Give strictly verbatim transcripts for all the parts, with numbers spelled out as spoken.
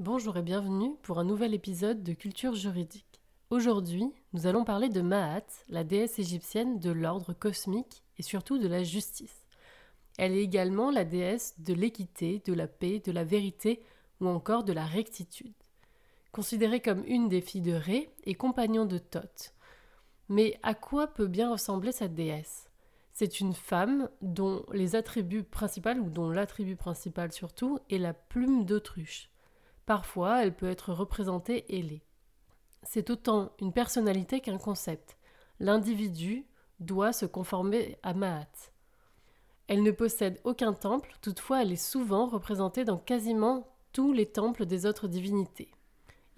Bonjour et bienvenue pour un nouvel épisode de Culture juridique. Aujourd'hui, nous allons parler de Maât, la déesse égyptienne de l'ordre cosmique et surtout de la justice. Elle est également la déesse de l'équité, de la paix, de la vérité ou encore de la rectitude. Considérée comme une des filles de Ré et compagnon de Thoth. Mais à quoi peut bien ressembler cette déesse ? C'est une femme dont les attributs principaux, ou dont l'attribut principal surtout, est la plume d'autruche. Parfois, elle peut être représentée ailée. C'est autant une personnalité qu'un concept. L'individu doit se conformer à Maât. Elle ne possède aucun temple, toutefois elle est souvent représentée dans quasiment tous les temples des autres divinités.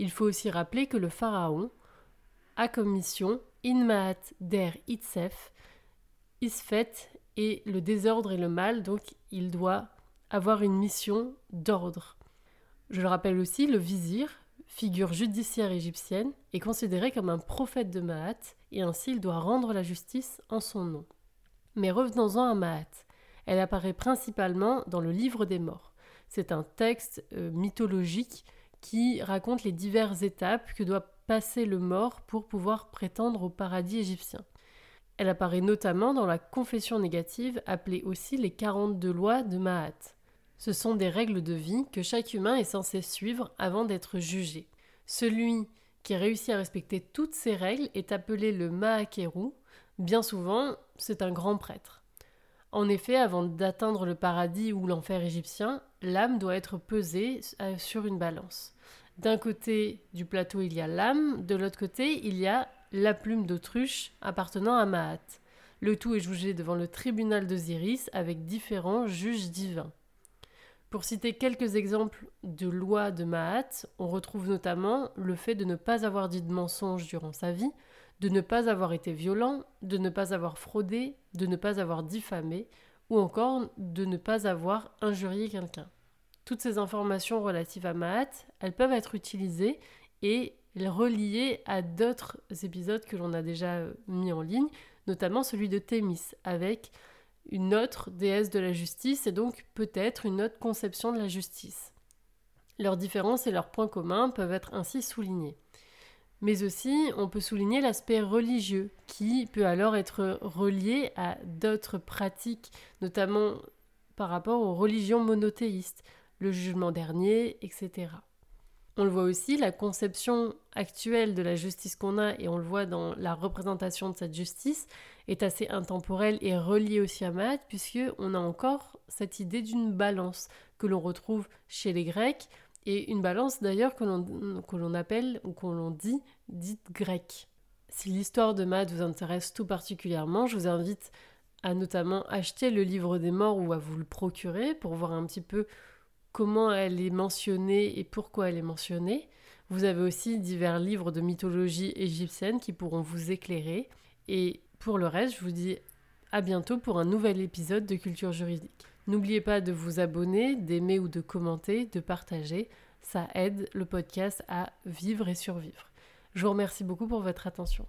Il faut aussi rappeler que le pharaon a comme mission In Maât der Itsef, Isfet et le désordre et le mal, donc il doit avoir une mission d'ordre. Je le rappelle aussi, le vizir, figure judiciaire égyptienne, est considéré comme un prophète de Maât et ainsi il doit rendre la justice en son nom. Mais revenons-en à Maât. Elle apparaît principalement dans le Livre des Morts. C'est un texte euh, mythologique qui raconte les diverses étapes que doit passer le mort pour pouvoir prétendre au paradis égyptien. Elle apparaît notamment dans la confession négative, appelée aussi les quarante-deux lois de Maât. Ce sont des règles de vie que chaque humain est censé suivre avant d'être jugé. Celui qui réussit à respecter toutes ces règles est appelé le Maâ-Kherou. Bien souvent, c'est un grand prêtre. En effet, avant d'atteindre le paradis ou l'enfer égyptien, l'âme doit être pesée sur une balance. D'un côté du plateau, il y a l'âme, de l'autre côté, il y a la plume d'autruche appartenant à Maât. Le tout est jugé devant le tribunal d'Osiris avec différents juges divins. Pour citer quelques exemples de lois de Maât, on retrouve notamment le fait de ne pas avoir dit de mensonge durant sa vie, de ne pas avoir été violent, de ne pas avoir fraudé, de ne pas avoir diffamé, ou encore de ne pas avoir injurié quelqu'un. Toutes ces informations relatives à Maât, elles peuvent être utilisées et reliées à d'autres épisodes que l'on a déjà mis en ligne, notamment celui de Thémis, avec une autre déesse de la justice et donc peut-être une autre conception de la justice. Leurs différences et leurs points communs peuvent être ainsi soulignés. Mais aussi, on peut souligner l'aspect religieux qui peut alors être relié à d'autres pratiques, notamment par rapport aux religions monothéistes, le jugement dernier, et cetera. On le voit aussi, la conception actuelle de la justice qu'on a, et on le voit dans la représentation de cette justice, est assez intemporelle et reliée aussi à Maât, puisqu'on a encore cette idée d'une balance que l'on retrouve chez les Grecs, et une balance d'ailleurs que l'on, que l'on appelle ou que l'on dit dite grecque. Si l'histoire de Maât vous intéresse tout particulièrement, je vous invite à notamment acheter le Livre des Morts ou à vous le procurer pour voir un petit peu comment elle est mentionnée et pourquoi elle est mentionnée. Vous avez aussi divers livres de mythologie égyptienne qui pourront vous éclairer. Et pour le reste, je vous dis à bientôt pour un nouvel épisode de Culture juridique. N'oubliez pas de vous abonner, d'aimer ou de commenter, de partager. Ça aide le podcast à vivre et survivre. Je vous remercie beaucoup pour votre attention.